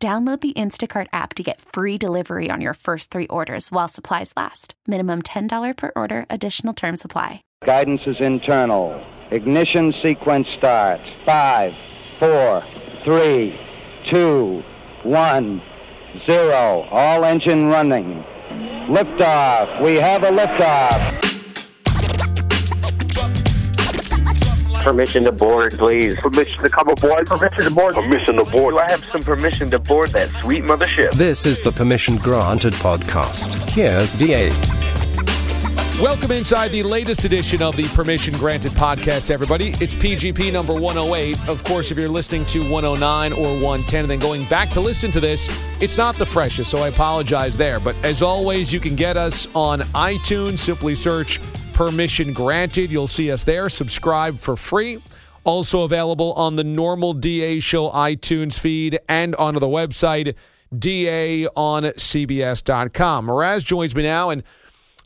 Download the Instacart app to get free delivery on your first three orders while supplies last. Minimum $10 per order. Additional terms apply. Guidance is internal. Ignition sequence starts. 5, 4, 3, 2, 1, 0. All engine running. Liftoff. We have a liftoff. Permission to board, please. Permission to come aboard. Permission to board. Permission to board. Do I have some permission to board that sweet mothership? This is the Permission Granted podcast. Here's DA. Welcome inside the latest edition of the Permission Granted podcast, everybody. It's PGP number 108. Of course, if you're listening to 109 or 110 and then going back to listen to this, it's not the freshest, so I apologize there. But as always, you can get us on iTunes. Simply search Permission Granted. You'll see us there. Subscribe for free. Also available on the normal DA Show iTunes feed and on the website, DA on CBS.com. Mraz joins me now, and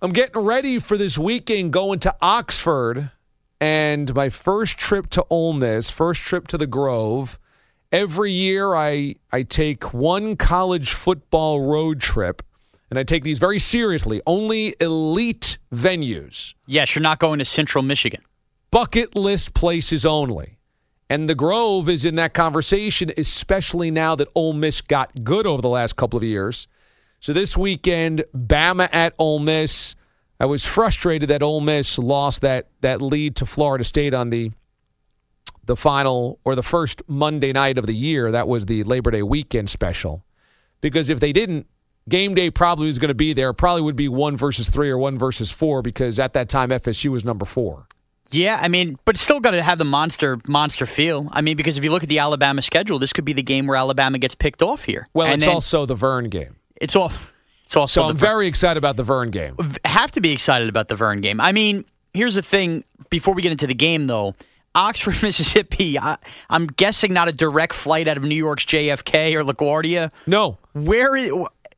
I'm getting ready for this weekend going to Oxford and my first trip to Ole Miss, first trip to the Grove. Every year I take one college football road trip, and I take these very seriously. Only elite venues. Yes, you're not going to Central Michigan. Bucket list places only. And the Grove is in that conversation, especially now that Ole Miss got good over the last couple of years. So this weekend, Bama at Ole Miss. I was frustrated that Ole Miss lost that lead to Florida State on the final or the first Monday night of the year. That was the Labor Day weekend special. Because if they didn't, game day probably was going to be there. Probably would be 1-3 or 1-4 because at that time FSU was number 4. Yeah, I mean, but it's still got to have the monster feel. I mean, because if you look at the Alabama schedule, this could be the game where Alabama gets picked off here. Well, and it's also the Vern game. So I'm very excited about the Vern game. Have to be excited about the Vern game. I mean, here's the thing. Before we get into the game, though, Oxford, Mississippi, I'm guessing not a direct flight out of New York's JFK or LaGuardia. No.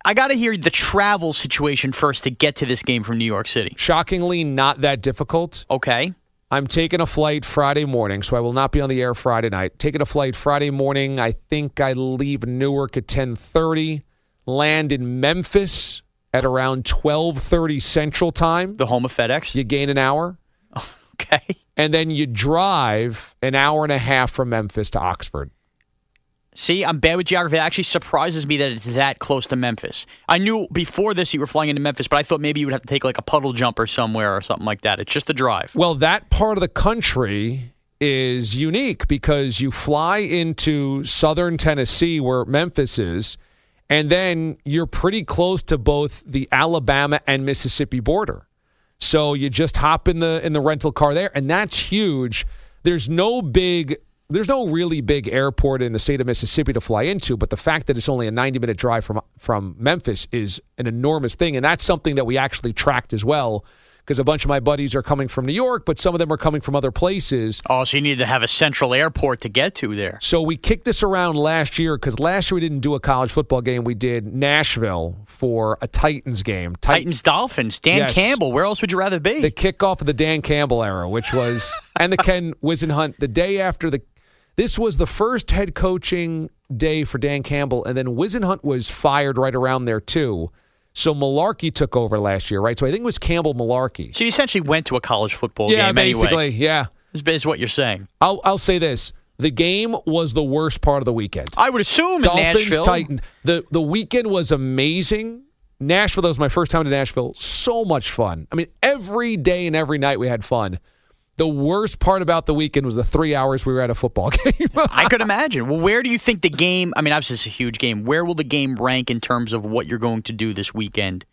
I got to hear the travel situation first to get to this game from New York City. Shockingly, not that difficult. Okay. I'm taking a flight Friday morning, so I will not be on the air Friday night. Taking a flight Friday morning. I think I leave Newark at 10:30. Land in Memphis at around 12:30 Central Time. The home of FedEx. You gain an hour. Oh, okay. And then you drive an hour and a half from Memphis to Oxford. See, I'm bad with geography. It actually surprises me that it's that close to Memphis. I knew before this you were flying into Memphis, but I thought maybe you would have to take like a puddle jumper somewhere or something like that. It's just a drive. Well, that part of the country is unique because you fly into southern Tennessee where Memphis is, and then you're pretty close to both the Alabama and Mississippi border. So you just hop in the rental car there, and that's huge. There's no really big airport in the state of Mississippi to fly into, but the fact that it's only a 90-minute drive from Memphis is an enormous thing, and that's something that we actually tracked as well because a bunch of my buddies are coming from New York, but some of them are coming from other places. Oh, so you need to have a central airport to get to there. So we kicked this around last year, because last year we didn't do a college football game. We did Nashville for a Titans game. Titans-Dolphins, Dan Campbell. Where else would you rather be? The kickoff of the Dan Campbell era, which was, and the Ken Wisenhunt, the day after this was the first head coaching day for Dan Campbell, and then Wisenhunt was fired right around there, too. So Mularkey took over last year, right? So I think it was Campbell Mularkey. So you essentially went to a college football game anyway. Yeah, basically, yeah. Is what you're saying. I'll say this. The game was the worst part of the weekend. I would assume Dolphins, Nashville. Titans. The weekend was amazing. Nashville, that was my first time to Nashville. So much fun. I mean, every day and every night we had fun. The worst part about the weekend was the 3 hours we were at a football game. I could imagine. Well, where do you think the game, I mean, obviously it's a huge game. Where will the game rank in terms of what you're going to do this weekend?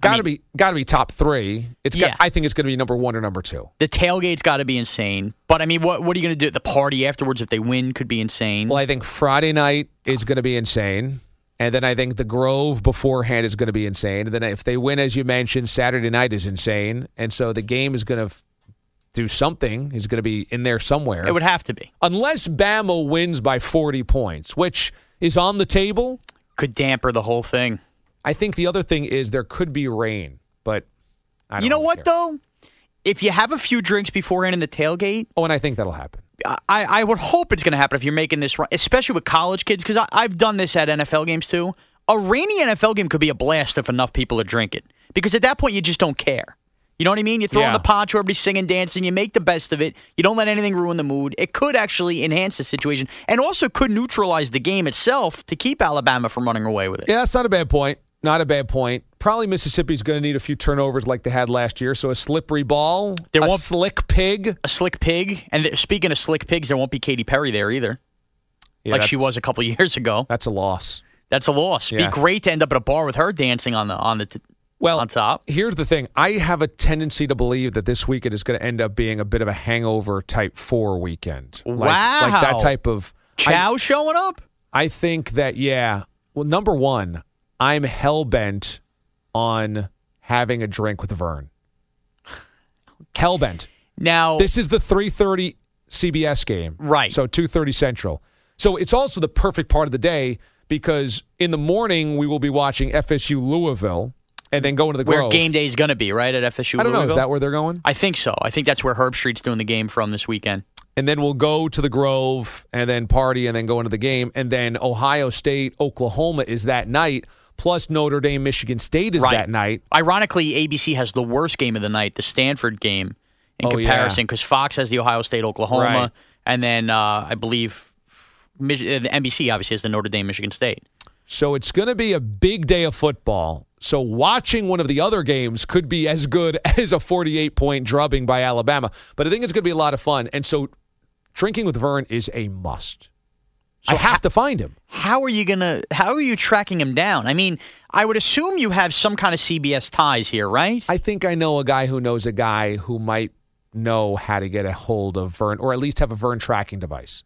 Got to be top three. I think it's going to be number one or number two. The tailgate's got to be insane. But, I mean, what are you going to do? The party afterwards, if they win, could be insane. Well, I think Friday night is going to be insane. And then I think the Grove beforehand is going to be insane. And then if they win, as you mentioned, Saturday night is insane. And so the game is going to do something. Is going to be in there somewhere. It would have to be. Unless Bama wins by 40 points, which is on the table. Could damper the whole thing. I think the other thing is there could be rain, but I don't know. You know what, though? If you have a few drinks beforehand in the tailgate. Oh, and I think that'll happen. I would hope it's going to happen if you're making this run, especially with college kids, because I've done this at NFL games too. A rainy NFL game could be a blast if enough people are drinking, because at that point you just don't care. You know what I mean? You throw on the poncho, everybody's singing, dancing, you make the best of it. You don't let anything ruin the mood. It could actually enhance the situation and also could neutralize the game itself to keep Alabama from running away with it. Yeah, that's not a bad point. Not a bad point. Probably Mississippi's going to need a few turnovers like they had last year. So a slippery ball, a slick pig. And speaking of slick pigs, there won't be Katy Perry there either, like she was a couple years ago. That's a loss. Yeah. Be great to end up at a bar with her dancing on top. Here's the thing. I have a tendency to believe that this weekend is going to end up being a bit of a hangover type 4 weekend. Wow, like that type of Chow showing up. I think that Well, number one, I'm hell-bent on having a drink with Vern. Hell-bent. Now, this is the 3:30 CBS game. Right. So 2:30 Central. So it's also the perfect part of the day, because in the morning we will be watching FSU Louisville and then going to the Grove. Where game day is going to be, right, at FSU Louisville? I don't know. Is that where they're going? I think so. I think that's where Herb Street's doing the game from this weekend. And then we'll go to the Grove and then party and then go into the game. And then Ohio State, Oklahoma is that night. Plus Notre Dame, Michigan State is that night. Ironically, ABC has the worst game of the night, the Stanford game, in comparison, because Fox has the Ohio State, Oklahoma, and then I believe NBC obviously has the Notre Dame, Michigan State. So it's going to be a big day of football. So watching one of the other games could be as good as a 48-point drubbing by Alabama. But I think it's going to be a lot of fun. And so drinking with Vern is a must. So I have to find him. How are you tracking him down? I mean, I would assume you have some kind of CBS ties here, right? I think I know a guy who knows a guy who might know how to get a hold of Vern, or at least have a Vern tracking device.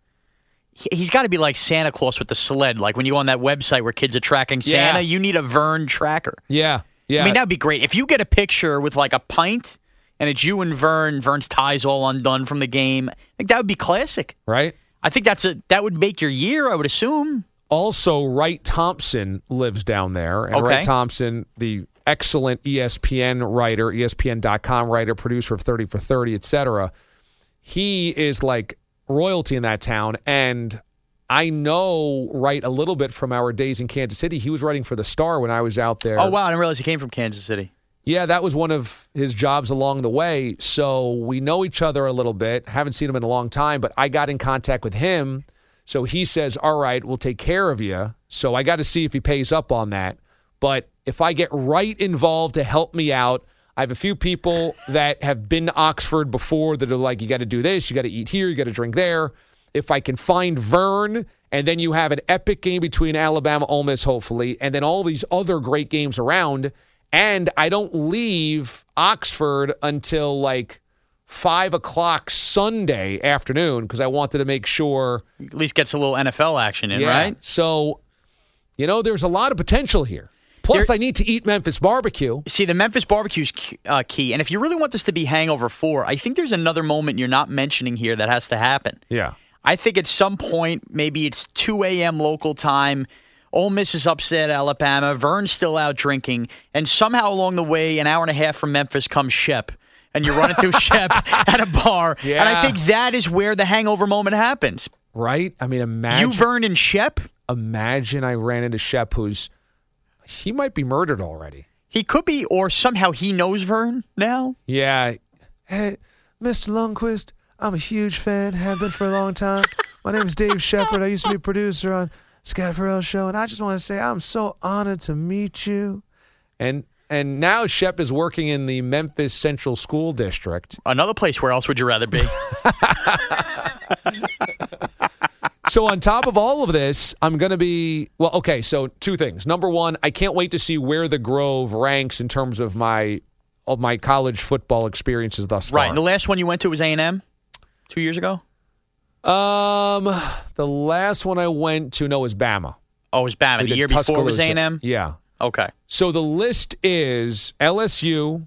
He's got to be like Santa Claus with the sled. Like when you go on that website where kids are tracking Santa, you need a Vern tracker. Yeah, yeah. I mean, that'd be great. If you get a picture with like a pint and it's you and Vern, Vern's tie's all undone from the game, like that would be classic. Right. I think that would make your year, I would assume. Also, Wright Thompson lives down there. And Wright Thompson, the excellent ESPN writer, ESPN.com writer, producer of 30 for 30, et cetera, he is like royalty in that town. And I know Wright a little bit from our days in Kansas City. He was writing for The Star when I was out there. Oh, wow. I didn't realize he came from Kansas City. Yeah, that was one of his jobs along the way, so we know each other a little bit. Haven't seen him in a long time, but I got in contact with him, so he says, all right, we'll take care of you, so I got to see if he pays up on that. But if I get Wright involved to help me out, I have a few people that have been to Oxford before that are like, you got to do this, you got to eat here, you got to drink there. If I can find Vern, and then you have an epic game between Alabama, Ole Miss, hopefully, and then all these other great games around. And I don't leave Oxford until like 5 o'clock Sunday afternoon, because I wanted to make sure. At least gets a little NFL action in, right? So, you know, there's a lot of potential here. Plus, I need to eat Memphis barbecue. See, the Memphis barbecue is key. And if you really want this to be hangover 4, I think there's another moment you're not mentioning here that has to happen. Yeah. I think at some point, maybe it's 2 a.m. local time, Ole Miss is upset Alabama, Vern's still out drinking, and somehow along the way, an hour and a half from Memphis comes Shep, and you run into Shep at a bar, and I think that is where the hangover moment happens. Right? I mean, imagine. You, Vern, and Shep? Imagine I ran into Shep, he might be murdered already. He could be, or somehow he knows Vern now. Yeah. Hey, Mr. Lundquist, I'm a huge fan, have been for a long time. My name is Dave Shepard. I used to be a producer on Scott Farrell Show, and I just want to say I'm so honored to meet you. And now Shep is working in the Memphis Central School District. Another place, where else would you rather be? So on top of all of this, I'm going to be, so two things. Number one, I can't wait to see where the Grove ranks in terms of my college football experiences thus far. Right, and the last one you went to was A&M 2 years ago? The last one I went to, was Bama. Oh, it was Bama. The year before was A&M? Yeah. Okay. So the list is LSU,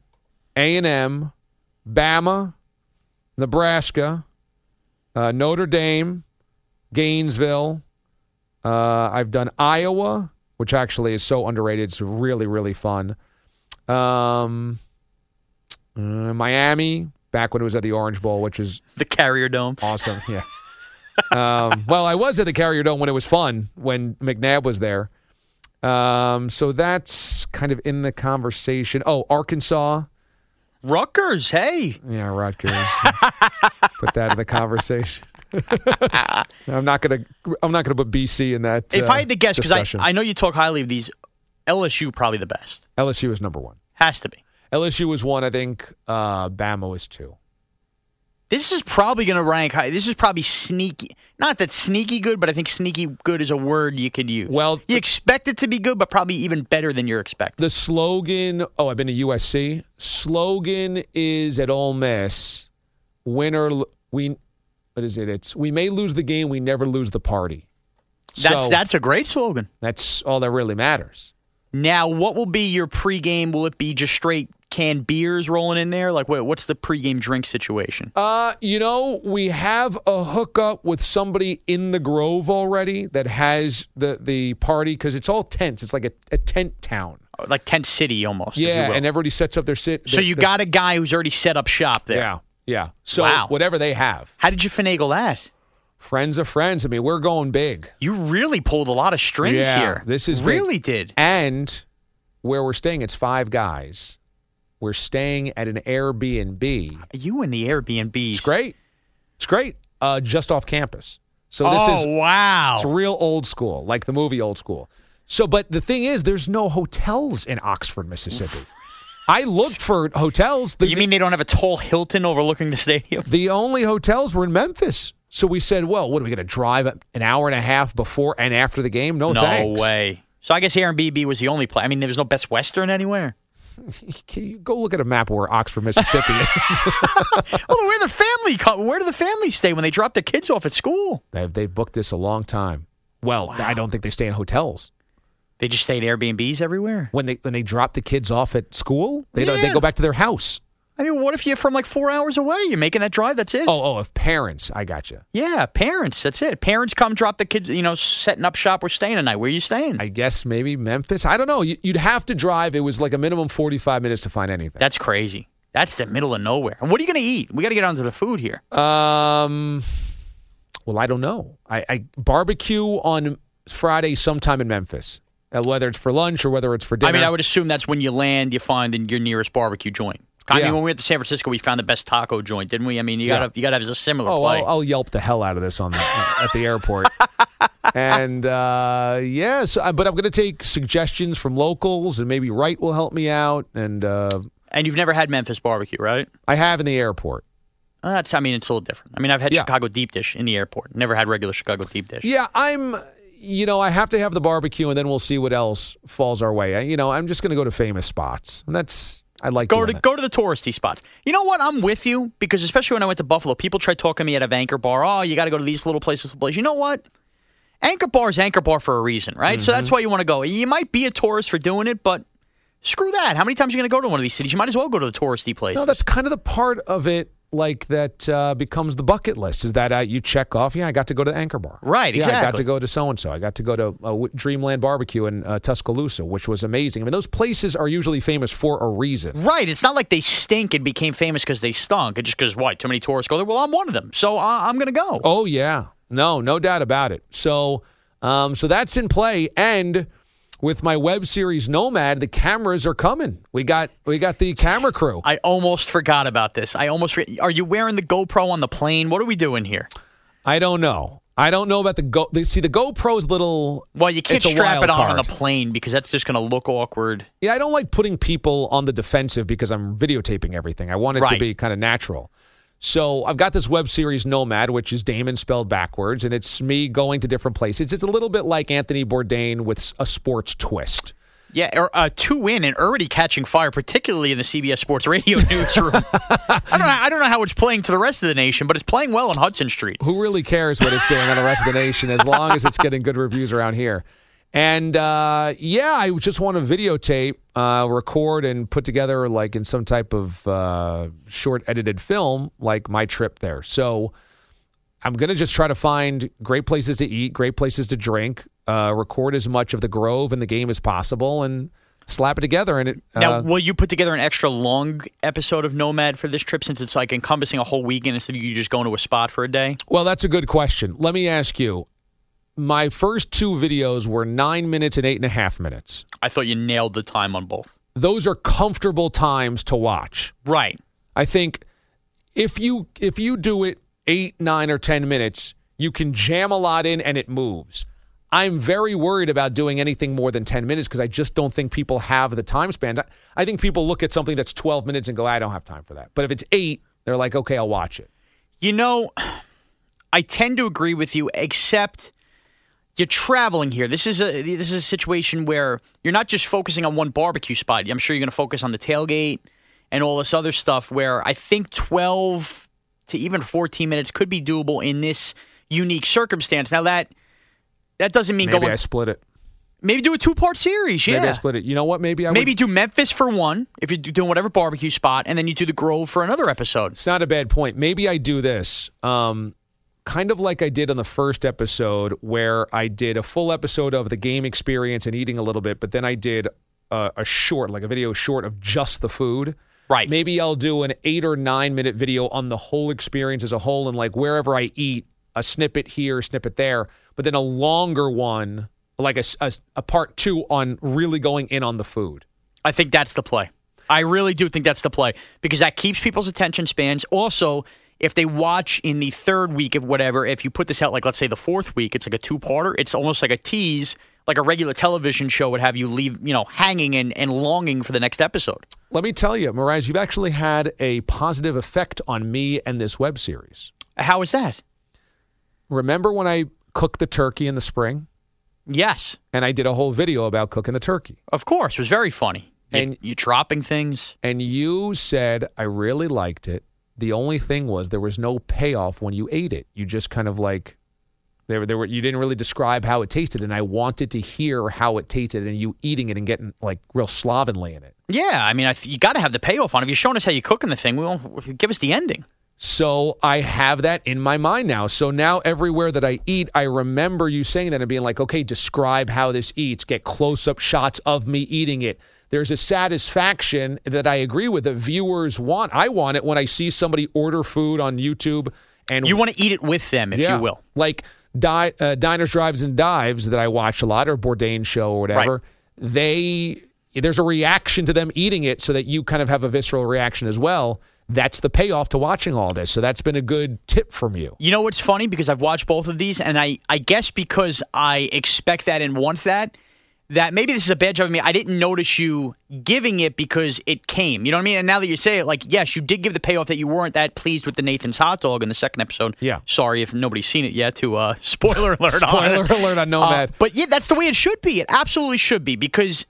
A&M, Bama, Nebraska, Notre Dame, Gainesville. I've done Iowa, which actually is so underrated. It's really, really fun. Miami, back when it was at the Orange Bowl, which is... The Carrier Dome. Awesome, yeah. Well, I was at the Carrier Dome when it was fun, when McNabb was there. So that's kind of in the conversation. Oh, Arkansas. Rutgers, hey. Yeah, Rutgers. Put that in the conversation. I'm not gonna put BC in that. If I had to guess, because I know you talk highly of these, LSU probably the best. LSU is number one. Has to be. LSU was one, I think. Bama was two. This is probably going to rank high. This is probably sneaky. Not that sneaky good, but I think sneaky good is a word you could use. Well, you expect it to be good, but probably even better than you're expecting. The slogan, I've been to USC. Slogan is at Ole Miss, we may lose the game, we never lose the party. That's a great slogan. That's all that really matters. Now, what will be your pregame? Will it be just straight canned beers rolling in there? Like, what's the pregame drink situation? We have a hookup with somebody in the Grove already that has the party, because it's all tents. It's like a tent town. Like tent city almost. Yeah, and everybody sets up their... So you got a guy who's already set up shop there. Yeah. So whatever they have. How did you finagle that? Friends of friends. I mean, we're going big. You really pulled a lot of strings here. This is really big. Did. And where we're staying, it's five guys. We're staying at an Airbnb. You and the Airbnb. It's great. Just off campus. So this is wow. It's real old school, like the movie Old School. So, but the thing is, there's no hotels in Oxford, Mississippi. I looked for hotels. You mean they don't have a tall Hilton overlooking the stadium? The only hotels were in Memphis. So we said, well, what, are we going to drive an hour and a half before and after the game? No thanks. No way. So I guess Airbnb was the only place. I mean, there was no Best Western anywhere. Can you go look at a map of where Oxford, Mississippi is? Well, where do the family stay when they drop their kids off at school? They've booked this a long time. Well, wow. I don't think they stay in hotels. They just stay at Airbnbs everywhere? When they drop the kids off at school, they go back to their house. I mean, what if you're from like 4 hours away? You're making that drive, that's it. Oh, if parents, I got you. Yeah, parents, that's it. Parents come drop the kids, setting up shop. We're staying tonight. Where are you staying? I guess maybe Memphis. I don't know. You'd have to drive. It was like a minimum 45 minutes to find anything. That's crazy. That's the middle of nowhere. And what are you going to eat? We got to get onto the food here. Well, I don't know. I barbecue on Friday sometime in Memphis, whether it's for lunch or whether it's for dinner. I mean, I would assume that's when you land, you find your nearest barbecue joint. I mean, when we went to San Francisco, we found the best taco joint, didn't we? I mean, you gotta have a similar play. I'll Yelp the hell out of this at the airport. And, but I'm going to take suggestions from locals, and maybe Wright will help me out. And you've never had Memphis barbecue, right? I have in the airport. It's a little different. I mean, I've had Chicago deep dish in the airport. Never had regular Chicago deep dish. Yeah, I have to have the barbecue, and then we'll see what else falls our way. I'm just going to go to famous spots, and that's... I like go to the touristy spots. You know what? I'm with you, because especially when I went to Buffalo, people tried talking to me at an Anchor Bar. Oh, you got to go to these little places. You know what? Anchor Bar is Anchor Bar for a reason, right? Mm-hmm. So that's why you want to go. You might be a tourist for doing it, but screw that. How many times are you going to go to one of these cities? You might as well go to the touristy places. No, that's kind of the part of it, like that becomes the bucket list. Is that you check off? Yeah, I got to go to the Anchor Bar. Right, exactly. Yeah, I got to go to so and so. I got to go to Dreamland Barbecue in Tuscaloosa, which was amazing. I mean, those places are usually famous for a reason. Right. It's not like they stink and became famous because they stunk. It's just because too many tourists go there. Well, I'm one of them, so I'm going to go. Oh yeah, no doubt about it. So that's in play. And with my web series Nomad, the cameras are coming. We got the camera crew. I almost forgot about this. Are you wearing the GoPro on the plane? What are we doing here? I don't know. I don't know about the GoPro. See, the GoPro's little... Well, you can't strap it on the plane because that's just going to look awkward. Yeah, I don't like putting people on the defensive because I'm videotaping everything. I want it to be kind of natural. So I've got this web series, Nomad, which is Damon spelled backwards, and it's me going to different places. It's a little bit like Anthony Bourdain with a sports twist. Yeah, two in and already catching fire, particularly in the CBS Sports Radio newsroom. I don't know how it's playing to the rest of the nation, but it's playing well on Hudson Street. Who really cares what it's doing on the rest of the nation as long as it's getting good reviews around here? And, yeah, I just want to videotape, record, and put together, like, in some type of short edited film, like, my trip there. So I'm going to just try to find great places to eat, great places to drink, record as much of the Grove and the game as possible, and slap it together. And it, now, will you put together an extra long episode of Nomad for this trip, since it's, like, encompassing a whole weekend instead of you just going to a spot for a day? Well, that's a good question. Let me ask you. My first two videos were 9 minutes and 8.5 minutes. I thought you nailed the time on both. Those are comfortable times to watch. Right. I think if you do it 8, 9, or 10 minutes, you can jam a lot in and it moves. I'm very worried about doing anything more than 10 minutes because I just don't think people have the time span. I think people look at something that's 12 minutes and go, I don't have time for that. But if it's 8, they're like, okay, I'll watch it. You know, I tend to agree with you, except... you're traveling here. This is a situation where you're not just focusing on one barbecue spot. I'm sure you're going to focus on the tailgate and all this other stuff, where I think 12 to even 14 minutes could be doable in this unique circumstance. Now, that doesn't mean maybe I split it. Maybe do a two-part series, yeah. Maybe I split it. You know what? Maybe do Memphis for one, if you're doing whatever barbecue spot, and then you do the Grove for another episode. It's not a bad point. Maybe I do this. Kind of like I did on the first episode, where I did a full episode of the game experience and eating a little bit, but then I did a short, like a video short of just the food. Right. Maybe I'll do an 8 or 9 minute video on the whole experience as a whole, and like wherever I eat, a snippet here, snippet there, but then a longer one, like a part two on really going in on the food. I think that's the play. I really do think that's the play, because that keeps people's attention spans. Also, if they watch in the third week of whatever, if you put this out, like, let's say the fourth week, it's like a two-parter. It's almost like a tease, like a regular television show would have you leave, you know, hanging and longing for the next episode. Let me tell you, Mraz, you've actually had a positive effect on me and this web series. How is that? Remember when I cooked the turkey in the spring? Yes. And I did a whole video about cooking the turkey. Of course. It was very funny. And you dropping things. And you said, I really liked it. The only thing was there was no payoff when you ate it. You just kind of like, you didn't really describe how it tasted, and I wanted to hear how it tasted and you eating it and getting like real slovenly in it. Yeah, I mean, you got to have the payoff on it. If you're showing us how you're cooking the thing, give us the ending. So I have that in my mind now. So now everywhere that I eat, I remember you saying that and being like, okay, describe how this eats. Get close-up shots of me eating it. There's a satisfaction that I agree with that viewers want. I want it when I see somebody order food on YouTube. And you want to eat it with them, if you will. Like Diners, Drives, and Dives that I watch a lot, or Bourdain show or whatever. Right. There's a reaction to them eating it, so that you kind of have a visceral reaction as well. That's the payoff to watching all this. So that's been a good tip from you. You know what's funny? Because I've watched both of these, and I guess because I expect that and want that, that maybe this is a bad job of me. I didn't notice you giving it because it came. You know what I mean? And now that you say it, like, yes, you did give the payoff that you weren't that pleased with the Nathan's hot dog in the second episode. Yeah. Sorry if nobody's seen it yet to spoiler alert on Nomad. But yeah, that's the way it should be. It absolutely should be, because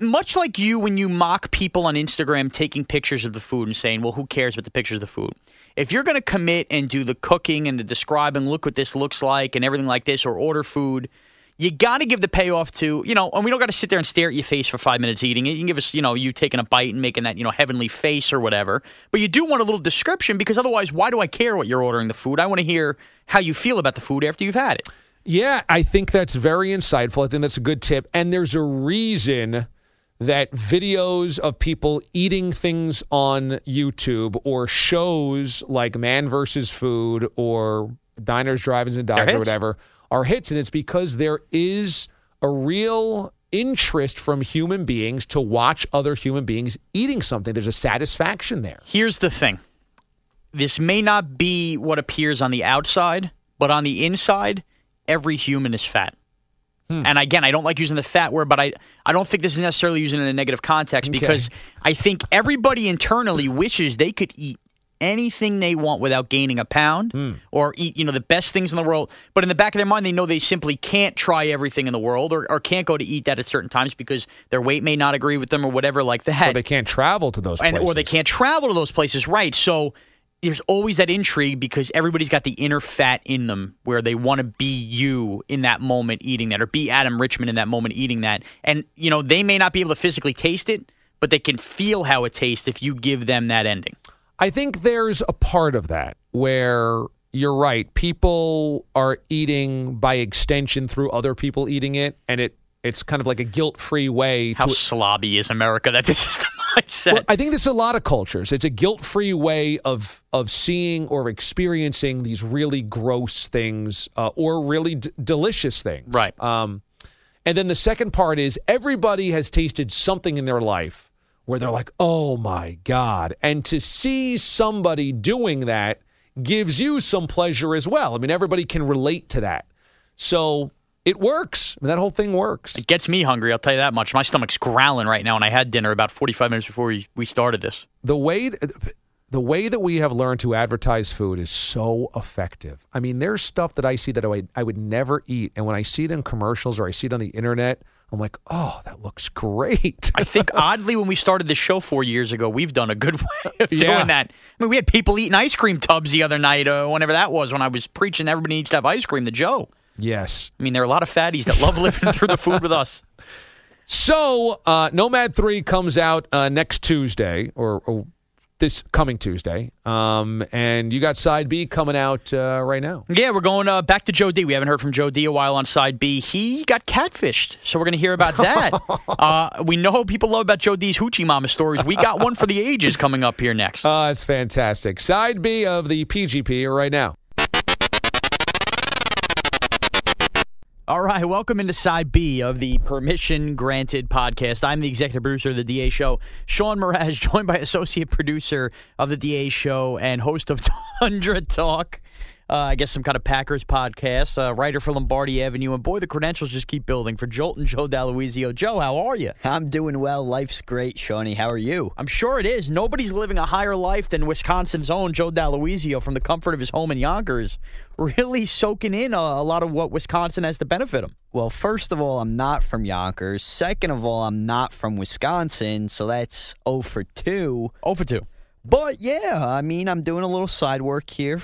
much like you, when you mock people on Instagram taking pictures of the food and saying, well, who cares about the pictures of the food? If you're going to commit and do the cooking and the describing, look what this looks like and everything like this, or order food, you got to give the payoff to, you know, and we don't got to sit there and stare at your face for 5 minutes eating it. You can give us, you know, you taking a bite and making that, you know, heavenly face or whatever. But you do want a little description, because otherwise, why do I care what you're ordering the food? I want to hear how you feel about the food after you've had it. Yeah, I think that's very insightful. I think that's a good tip. And there's a reason that videos of people eating things on YouTube, or shows like Man vs. Food or Diners, Drive-Ins, and Dives or whatever, are hits, and it's because there is a real interest from human beings to watch other human beings eating something. There's a satisfaction there. Here's the thing. This may not be what appears on the outside, but on the inside, every human is fat. And again, I don't like using the fat word, but I don't think this is necessarily using it in a negative context, because I think everybody internally wishes they could eat anything they want without gaining a pound, or eat, you know, the best things in the world. But in the back of their mind, they know they simply can't try everything in the world, or can't go to eat that at certain times because their weight may not agree with them or whatever like that. Or they can't travel to those places. Right. So there's always that intrigue because everybody's got the inner fat in them where they want to be you in that moment eating that, or be Adam Richman in that moment eating that. And, you know, they may not be able to physically taste it, but they can feel how it tastes if you give them that ending. I think there's a part of that where you're right. People are eating by extension through other people eating it, and it's kind of like a guilt-free way. How slobby is America? That this is the mindset. Well, I think this is a lot of cultures. It's a guilt-free way of seeing or experiencing these really gross things or really delicious things. Right. And then the second part is everybody has tasted something in their life where they're like, oh, my God. And to see somebody doing that gives you some pleasure as well. I mean, everybody can relate to that. So it works. I mean, that whole thing works. It gets me hungry, I'll tell you that much. My stomach's growling right now, and I had dinner about 45 minutes before we started this. The way that we have learned to advertise food is so effective. I mean, there's stuff that I see that I would never eat, and when I see it in commercials or I see it on the internet, I'm like, oh, that looks great. I think, oddly, when we started the show 4 years ago, we've done a good way of doing that. I mean, we had people eating ice cream tubs the other night, whenever that was, when I was preaching everybody needs to have ice cream to Joe. Yes. I mean, there are a lot of fatties that love living through the food with us. So, Nomad 3 comes out next Tuesday, or this coming Tuesday, and you got Side B coming out right now. Yeah, we're going back to Joe D. We haven't heard from Joe D a while on Side B. He got catfished, so we're going to hear about that. We know people love about Joe D's hoochie mama stories. We got one for the ages coming up here next. It's fantastic. Side B of the PGP right now. All right, welcome into Side B of the Permission Granted podcast. I'm the executive producer of The DA Show, Sean Mraz, joined by associate producer of The DA Show and host of Tundra Talk, I guess some kind of Packers podcast, writer for Lombardi Avenue. And boy, the credentials just keep building for Jolt and Joe D'Aluisio. Joe, how are you? I'm doing well. Life's great, Shawnee. How are you? I'm sure it is. Nobody's living a higher life than Wisconsin's own Joe D'Aluisio from the comfort of his home in Yonkers, really soaking in a lot of what Wisconsin has to benefit him. Well, first of all, I'm not from Yonkers. Second of all, I'm not from Wisconsin, so that's 0 for 2. 0 for 2. But, yeah, I mean, I'm doing a little side work here,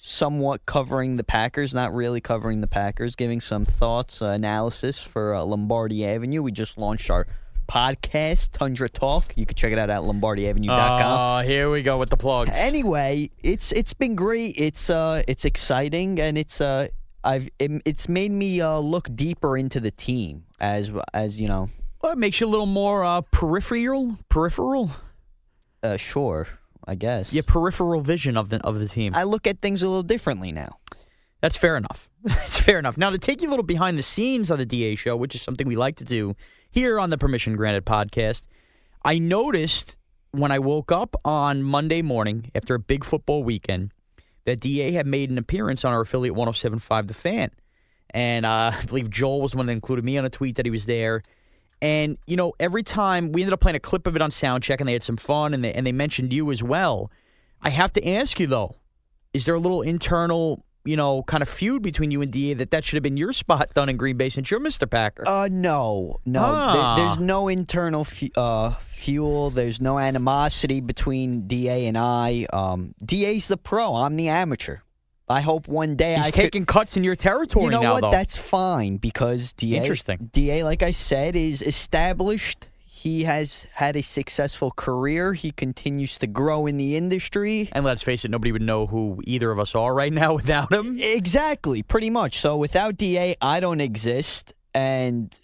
somewhat covering the Packers, not really covering the Packers, giving some thoughts, analysis for Lombardi Avenue. We just launched our podcast, Tundra Talk. You can check it out at LombardiAvenue.com. Here we go with the plugs. Anyway, it's been great. It's exciting, and it's made me look deeper into the team as you know. Well, it makes you a little more peripheral. Sure. I guess. Yeah, peripheral vision of the team. I look at things a little differently now. That's fair enough. That's fair enough. Now, to take you a little behind the scenes on the DA Show, which is something we like to do here on the Permission Granted podcast, I noticed when I woke up on Monday morning after a big football weekend that DA had made an appearance on our affiliate 107.5 The Fan. And I believe Joel was the one that included me on a tweet that he was there. And, you know, every time we ended up playing a clip of it on Soundcheck, and they had some fun, and they mentioned you as well. I have to ask you, though, is there a little internal, you know, kind of feud between you and DA that should have been your spot done in Green Bay since you're Mr. Packer? No. There's no internal fuel. There's no animosity between DA and I. DA's the pro. I'm the amateur. I hope one day I could. He's taking cuts in your territory now, though. You know what? That's fine because DA, like I said, is established. He has had a successful career. He continues to grow in the industry. And let's face it, nobody would know who either of us are right now without him. Exactly, pretty much. So without DA, I don't exist, and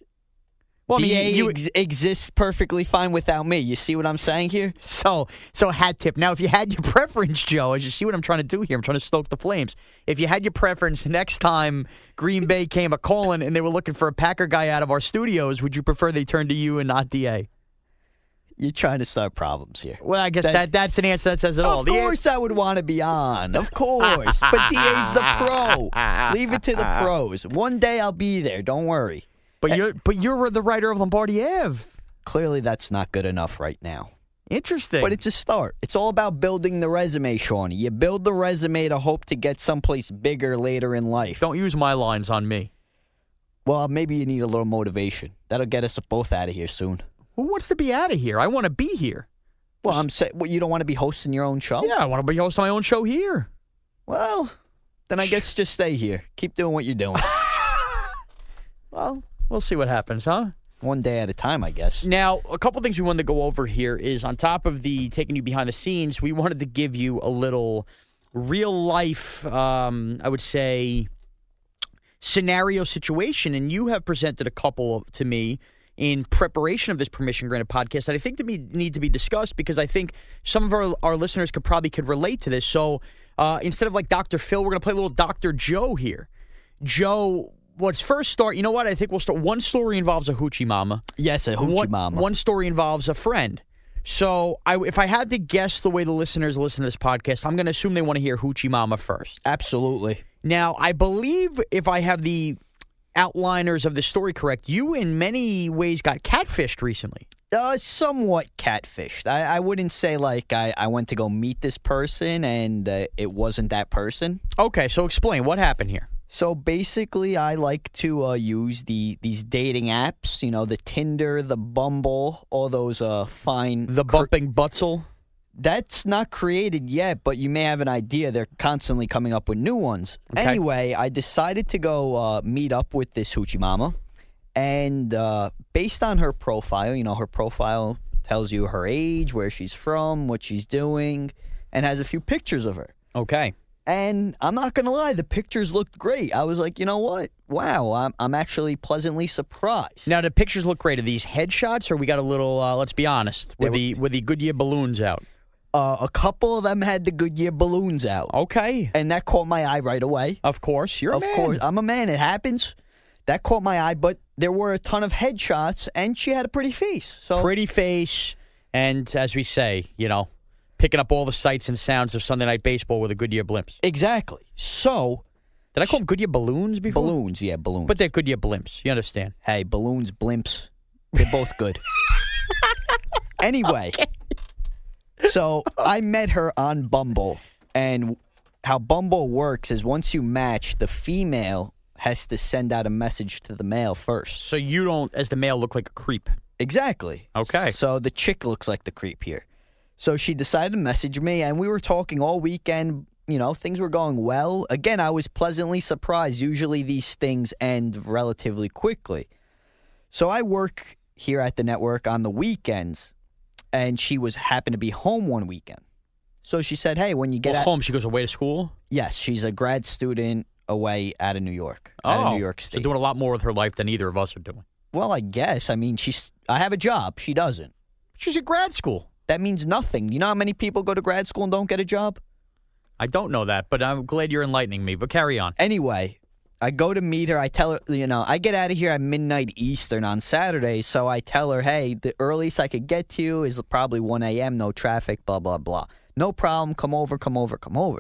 well, DA I mean, you exists perfectly fine without me. You see what I'm saying here? So hat tip. Now, if you had your preference, Joe, as you see what I'm trying to do here, I'm trying to stoke the flames. If you had your preference next time Green Bay came a-calling and they were looking for a Packer guy out of our studios, would you prefer they turn to you and not DA? You're trying to start problems here. Well, I guess that's an answer that says it all. Of course I would want to be on. Of course. But DA's the pro. Leave it to the pros. One day I'll be there. Don't worry. But you're the writer of Lombardi Ave. Clearly, that's not good enough right now. Interesting. But it's a start. It's all about building the resume, Shawnee. You build the resume to hope to get someplace bigger later in life. Don't use my lines on me. Well, maybe you need a little motivation. That'll get us both out of here soon. Who wants to be out of here? I want to be here. Well, I'm saying, you don't want to be hosting your own show? Yeah, I want to be hosting my own show here. Well, then I guess just stay here. Keep doing what you're doing. Well, we'll see what happens, huh? One day at a time, I guess. Now, a couple things we wanted to go over here is on top of the taking you behind the scenes, we wanted to give you a little real-life, I would say, scenario situation. And you have presented a couple to me in preparation of this Permission Granted podcast that I think need to be discussed because I think some of our listeners could relate to this. So instead of like Dr. Phil, we're going to play a little Dr. Joe here. Joe, let's first start. You know what? I think we'll start. One story involves a hoochie mama. Yes, a hoochie mama. One story involves a friend. So if I had to guess the way the listeners listen to this podcast, I'm going to assume they want to hear hoochie mama first. Absolutely. Now, I believe if I have the outliners of the story correct, you in many ways got catfished recently. Somewhat catfished. I wouldn't say like I went to go meet this person and it wasn't that person. Okay, so explain what happened here. So basically, I like to use these dating apps, you know, the Tinder, the Bumble, all those fine... The Bumping Butzel? That's not created yet, but you may have an idea. They're constantly coming up with new ones. Okay. Anyway, I decided to go meet up with this hoochie mama. And based on her profile, you know, her profile tells you her age, where she's from, what she's doing, and has a few pictures of her. Okay. And I'm not going to lie, the pictures looked great. I was like, you know what? Wow, I'm actually pleasantly surprised. Now, the pictures look great. Are these headshots or we got a little, let's be honest, were the Goodyear balloons out? A couple of them had the Goodyear balloons out. Okay. And that caught my eye right away. Of course, you're a man. Of course, I'm a man. It happens. That caught my eye, but there were a ton of headshots, and she had a pretty face. So pretty face, and as we say, you know, picking up all the sights and sounds of Sunday Night Baseball with a Goodyear blimps. Exactly. So, did I call them Goodyear balloons before? Balloons, yeah, balloons. But they're Goodyear blimps. You understand? Hey, balloons, blimps, they're both good. Anyway, okay. So I met her on Bumble, and how Bumble works is once you match, the female has to send out a message to the male first. So you don't, as the male, look like a creep. Exactly. Okay. So the chick looks like the creep here. So she decided to message me, and we were talking all weekend. You know, things were going well. Again, I was pleasantly surprised. Usually these things end relatively quickly. So I work here at the network on the weekends, and she happened to be home one weekend. So she said, hey, when you get home, she goes away to school? Yes, she's a grad student away out of New York, out of New York State. So doing a lot more with her life than either of us are doing. Well, I guess. I mean, I have a job. She doesn't. She's at grad school. That means nothing. You know how many people go to grad school and don't get a job? I don't know that, but I'm glad you're enlightening me. But carry on. Anyway, I go to meet her. I tell her, you know, I get out of here at midnight Eastern on Saturday. So I tell her, hey, the earliest I could get to you is probably 1 a.m., no traffic, blah, blah, blah. No problem. Come over.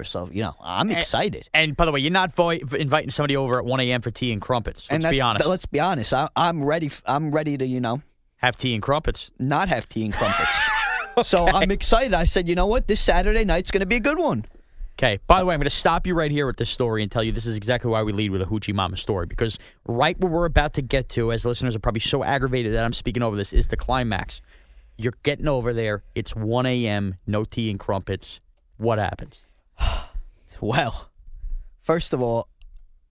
So, you know, I'm excited. And by the way, you're not inviting somebody over at 1 a.m. for tea and crumpets. Let's be honest. Let's be honest. I'm ready. I'm ready to, you know. Have tea and crumpets. Not have tea and crumpets. Okay. So I'm excited. I said, you know what? This Saturday night's going to be a good one. Okay. By the way, I'm going to stop you right here with this story and tell you this is exactly why we lead with a hoochie mama story. Because right where we're about to get to, as listeners are probably so aggravated that I'm speaking over this, is the climax. You're getting over there. It's 1 a.m., no tea and crumpets. What happens? Well, first of all,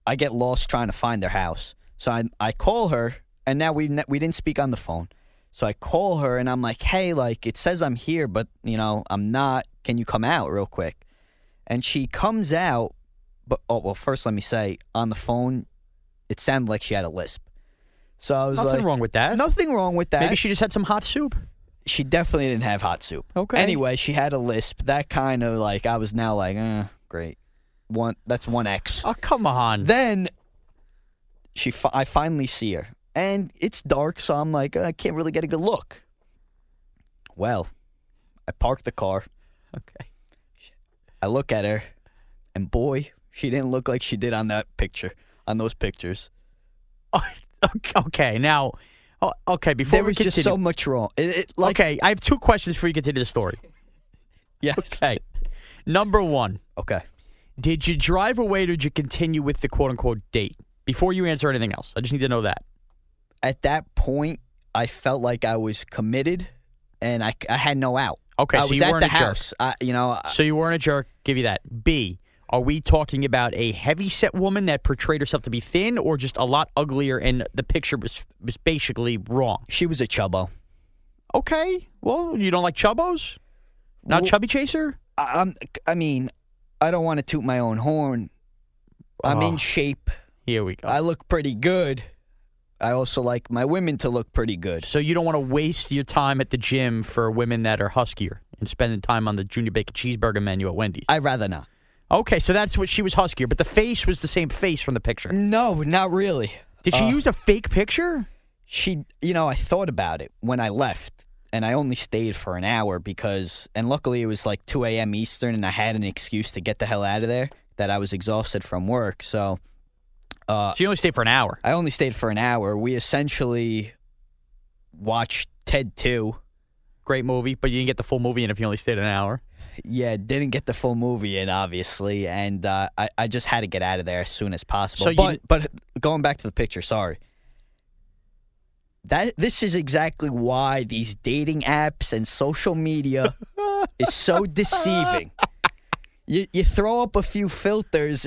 I get lost trying to find their house. So I call her, and now we didn't speak on the phone. So I call her, and I'm like, hey, like, it says I'm here, but, you know, I'm not. Can you come out real quick? And she comes out, but, first let me say, on the phone, it sounded like she had a lisp. So I was like... Nothing wrong with that. Nothing wrong with that. Maybe she just had some hot soup. She definitely didn't have hot soup. Okay. Anyway, she had a lisp. That kind of, like, I was now like, great. That's one X. Oh, come on. Then I finally see her. And it's dark, so I'm like, I can't really get a good look. Well, I parked the car. Okay. I look at her, and boy, she didn't look like she did on that picture, on those pictures. Okay, now, before we continue. There was just so much wrong. Okay, I have two questions before you continue the story. Yes. Okay. Number one. Okay. Did you drive away or did you continue with the quote-unquote date? Before you answer anything else, I just need to know that. At that point, I felt like I was committed, and I had no out. Okay, so you weren't a jerk. I was at the house. So you weren't a jerk. Give you that. B, are we talking about a heavyset woman that portrayed herself to be thin or just a lot uglier and the picture was basically wrong? She was a chubbo. Okay. Well, you don't like chubbos? Not a chubby chaser? I mean, I don't want to toot my own horn. I'm in shape. Here we go. I look pretty good. I also like my women to look pretty good. So you don't want to waste your time at the gym for women that are huskier and spending time on the junior bacon cheeseburger menu at Wendy's? I'd rather not. Okay, so that's what she was huskier, but the face was the same face from the picture. No, not really. Did she use a fake picture? She, I thought about it when I left, and I only stayed for an hour and luckily it was like 2 a.m. Eastern, and I had an excuse to get the hell out of there that I was exhausted from work, so... so you only stayed for an hour. I only stayed for an hour. We essentially watched Ted 2. Great movie, but you didn't get the full movie in if you only stayed an hour. Yeah, didn't get the full movie in, obviously, and I just had to get out of there as soon as possible. So but going back to the picture, sorry. This is exactly why these dating apps and social media is so deceiving. You throw up a few filters...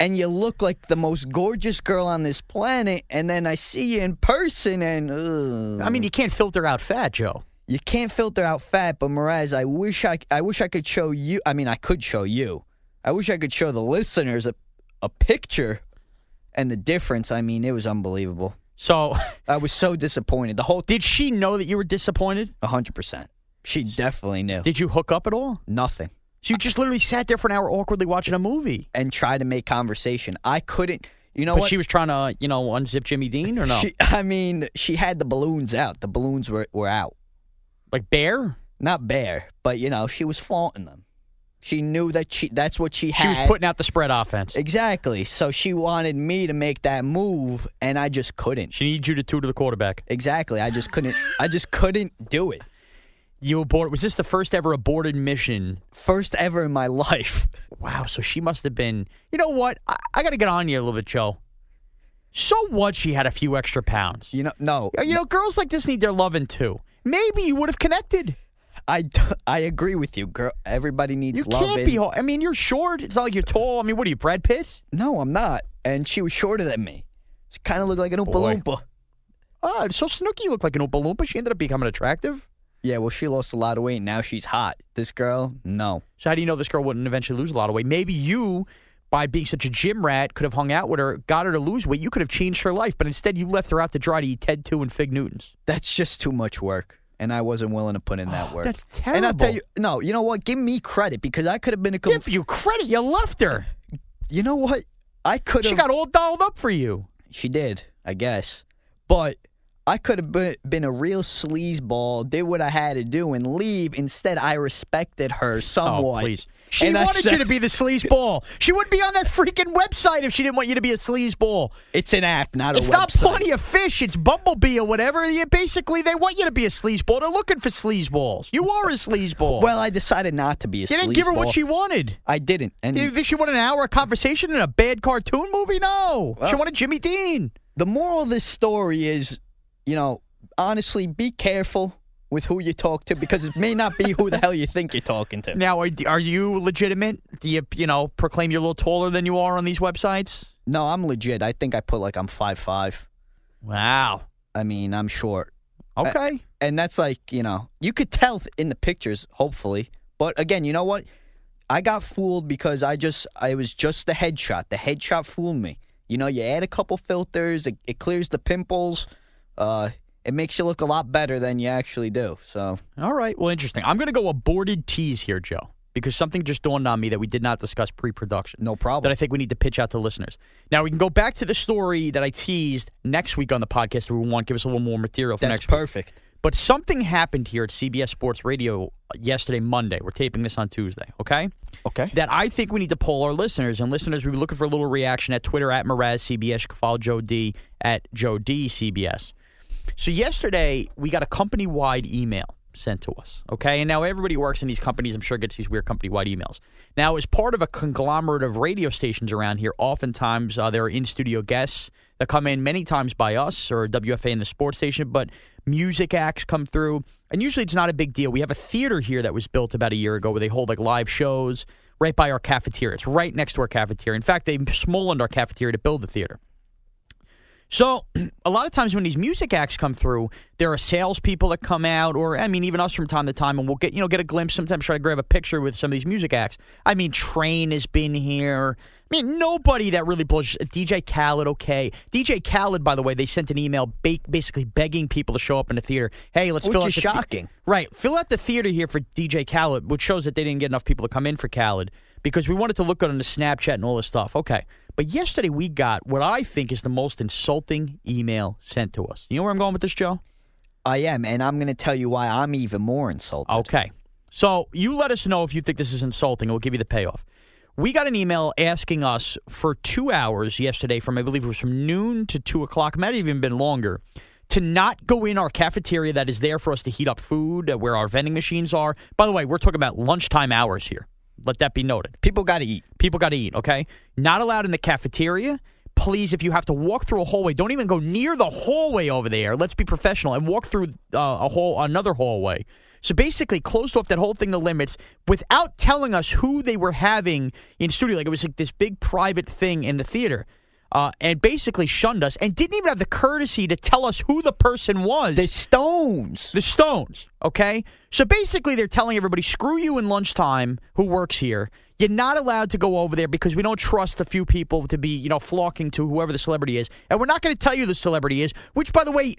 and you look like the most gorgeous girl on this planet, and then I see you in person, and... I mean, you can't filter out fat, Joe. You can't filter out fat, but, Mraz, I wish I could show you... I mean, I could show you. I wish I could show the listeners a picture and the difference. I mean, it was unbelievable. So... I was so disappointed. Did she know that you were disappointed? 100%. She definitely knew. Did you hook up at all? Nothing. So you just literally sat there for an hour awkwardly watching a movie. And tried to make conversation. I couldn't, but what? She was trying to, unzip Jimmy Dean or no? She had the balloons out. The balloons were out. Like bare? Not bare, but, she was flaunting them. She knew that that's what she had. She was putting out the spread offense. Exactly. So she wanted me to make that move, and I just couldn't. She needed you to tutor the quarterback. Exactly. I just couldn't. I just couldn't do it. You aborted. Was this the first ever aborted mission? First ever in my life. Wow, so she must have been... You know what? I got to get on you a little bit, Joe. So what? She had a few extra pounds. No. Girls like this need their loving, too. Maybe you would have connected. I agree with you, girl. Everybody needs loving. You can't be... I mean, you're short. It's not like you're tall. I mean, what are you, Brad Pitt? No, I'm not. And she was shorter than me. She kind of looked like an Oompa Loompa. So Snooki looked like an Oompa Loompa. She ended up becoming attractive. Yeah, well, she lost a lot of weight. Now she's hot. This girl, no. So how do you know this girl wouldn't eventually lose a lot of weight? Maybe you, by being such a gym rat, could have hung out with her, got her to lose weight. You could have changed her life, but instead you left her out to dry to eat Ted 2 and Fig Newtons. That's just too much work, and I wasn't willing to put in that work. That's terrible. And I'll tell you, no, you know what? Give me credit, because I could have been a... Give you credit? You left her. You know what? I could have... She got all dolled up for you. She did, I guess. But... I could have been a real sleazeball, did what I had to do, and leave. Instead, I respected her somewhat. Oh, please. She wanted you to be the sleazeball. She wouldn't be on that freaking website if she didn't want you to be a sleazeball. It's an app, not a website. It's not Plenty of Fish. It's Bumblebee or whatever. Basically, they want you to be a sleazeball. They're looking for sleazeballs. You are a sleazeball. Well, I decided not to be a sleazeball. You didn't give her what she wanted. I didn't. And did you think she wanted an hour of conversation in a bad cartoon movie? No. Well, she wanted Jimmy Dean. The moral of this story is... honestly, be careful with who you talk to because it may not be who the hell you think you're talking to. Now, are you legitimate? Do you, proclaim you're a little taller than you are on these websites? No, I'm legit. I think I put I'm 5'5". Wow. I mean, I'm short. Okay. And that's you could tell in the pictures, hopefully. But again, you know what? I got fooled because I was just the headshot. The headshot fooled me. You add a couple filters, it clears the pimples. It makes you look a lot better than you actually do. So, all right. Well, interesting. I'm going to go aborted tease here, Joe, because something just dawned on me that we did not discuss pre-production. No problem. That I think we need to pitch out to listeners. Now, we can go back to the story that I teased next week on the podcast if we want. Give us a little more material for next week. That's perfect. But something happened here at CBS Sports Radio yesterday, Monday. We're taping this on Tuesday, okay? Okay. That I think we need to poll our listeners. And listeners, we've been looking for a little reaction at Twitter, at MrazCBS. You can follow Joe D, at Joe D CBS. So yesterday, we got a company-wide email sent to us, okay? And now everybody works in these companies, I'm sure, gets these weird company-wide emails. Now, as part of a conglomerate of radio stations around here, oftentimes there are in-studio guests that come in many times by us or WFA in the sports station, but music acts come through. And usually it's not a big deal. We have a theater here that was built about a year ago where they hold like live shows right by our cafeteria. It's right next to our cafeteria. In fact, they smolened our cafeteria to build the theater. So a lot of times when these music acts come through, there are salespeople that come out, or I mean, even us from time to time, and we'll get a glimpse. Sometimes try to grab a picture with some of these music acts. I mean, Train has been here. I mean, nobody that really blows. DJ Khaled, okay. DJ Khaled, by the way, they sent an email basically begging people to show up in the theater. Hey, let's fill out. Which is shocking, right? Fill out the theater here for DJ Khaled, which shows that they didn't get enough people to come in for Khaled because we wanted to look good on the Snapchat and all this stuff. Okay. But yesterday we got what I think is the most insulting email sent to us. You know where I'm going with this, Joe? I am, and I'm going to tell you why I'm even more insulted. Okay. So you let us know if you think this is insulting. We'll give you the payoff. We got an email asking us for 2 hours yesterday from, I believe it was from noon to 2 o'clock. It might have even been longer. To not go in our cafeteria that is there for us to heat up food, where our vending machines are. By the way, we're talking about lunchtime hours here. Let that be noted. People got to eat. People got to eat, okay? Not allowed in the cafeteria. Please, if you have to walk through a hallway, don't even go near the hallway over there. Let's be professional and walk through another hallway. So basically closed off that whole thing to limits without telling us who they were having in studio. Like it was like this big private thing in the theater. And basically shunned us and didn't even have the courtesy to tell us who the person was. The Stones, okay? So basically they're telling everybody, screw you in lunchtime who works here. You're not allowed to go over there because we don't trust a few people to be, flocking to whoever the celebrity is. And we're not going to tell you the celebrity is, which, by the way,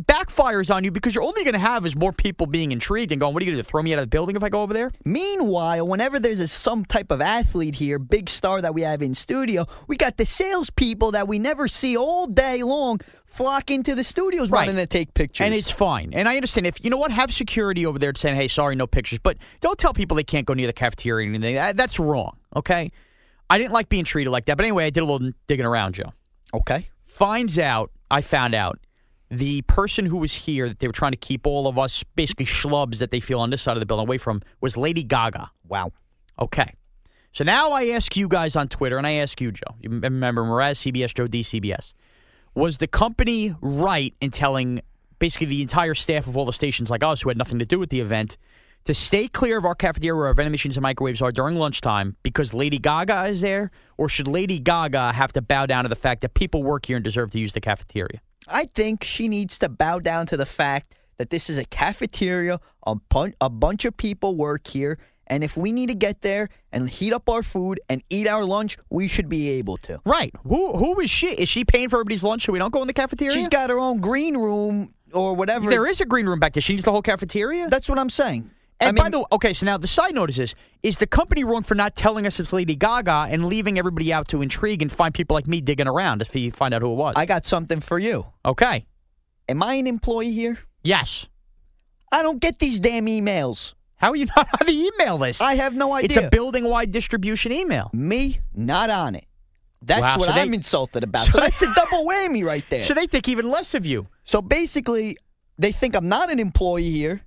backfires on you because you're only going to have is more people being intrigued and going, what are you going to do, throw me out of the building if I go over there? Meanwhile, whenever there's some type of athlete here, big star that we have in studio, we got the salespeople that we never see all day long flock into the studios wanting to take pictures. And it's fine. And I understand if, have security over there saying, hey, sorry, no pictures. But don't tell people they can't go near the cafeteria or anything. That's wrong, okay? I didn't like being treated like that. But anyway, I did a little digging around, Joe. Okay. I found out. The person who was here that they were trying to keep all of us basically schlubs that they feel on this side of the building away from was Lady Gaga. Wow. Okay. So now I ask you guys on Twitter, and I ask you, Joe. You remember Mraz, CBS, Joe D, CBS. Was the company right in telling basically the entire staff of all the stations like us who had nothing to do with the event to stay clear of our cafeteria where our vending machines and microwaves are during lunchtime because Lady Gaga is there? Or should Lady Gaga have to bow down to the fact that people work here and deserve to use the cafeteria? I think she needs to bow down to the fact that this is a cafeteria, a bunch of people work here, and if we need to get there and heat up our food and eat our lunch, we should be able to. Right. Who is she? Is she paying for everybody's lunch so we don't go in the cafeteria? She's got her own green room or whatever. There is a green room back there. She needs the whole cafeteria? That's what I'm saying. And by the way, okay, so now the side note is this. Is the company wrong for not telling us it's Lady Gaga and leaving everybody out to intrigue and find people like me digging around if you find out who it was? I got something for you. Okay. Am I an employee here? Yes. I don't get these damn emails. How are you not on the email list? I have no idea. It's a building-wide distribution email. Me, not on it. That's what I'm insulted about. So that's a double whammy right there. So they think even less of you. So basically, they think I'm not an employee here.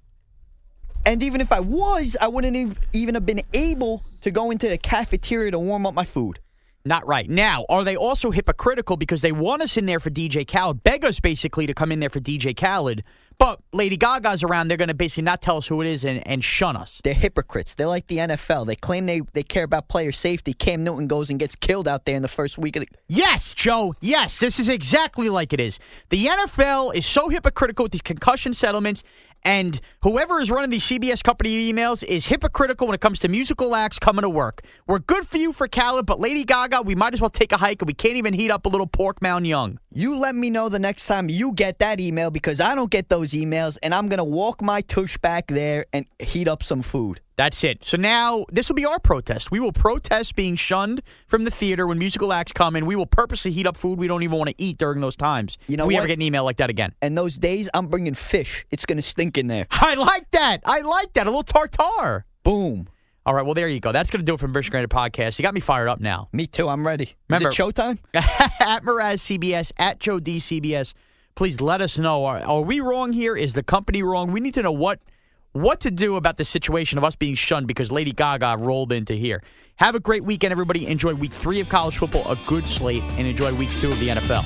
And even if I was, I wouldn't even have been able to go into the cafeteria to warm up my food. Not right. Now, are they also hypocritical because they want us in there for DJ Khaled, beg us basically to come in there for DJ Khaled, but Lady Gaga's around, they're going to basically not tell us who it is and shun us. They're hypocrites. They're like the NFL. They claim they care about player safety. Cam Newton goes and gets killed out there in the first week of the... Yes, Joe. Yes, this is exactly like it is. The NFL is so hypocritical with these concussion settlements. And whoever is running these CBS company emails is hypocritical when it comes to musical acts coming to work. We're good for you for Khaled, but Lady Gaga, we might as well take a hike, and we can't even heat up a little pork mound young. You let me know the next time you get that email because I don't get those emails, and I'm going to walk my tush back there and heat up some food. That's it. So now this will be our protest. We will protest being shunned from the theater when musical acts come, and we will purposely heat up food we don't even want to eat during those times. If we ever get an email like that again. And those days, I'm bringing fish. It's going to stink in there. I like that. A little tartare. Boom. All right, well, there you go. That's going to do it from British Granite Podcast. You got me fired up now. Me too. I'm ready. Remember, is it showtime? At Mraz CBS, at Joe D CBS. Please let us know. Are we wrong here? Is the company wrong? We need to know what to do about the situation of us being shunned because Lady Gaga rolled into here. Have a great weekend, everybody. Enjoy week 3 of college football, a good slate, and enjoy week 2 of the NFL.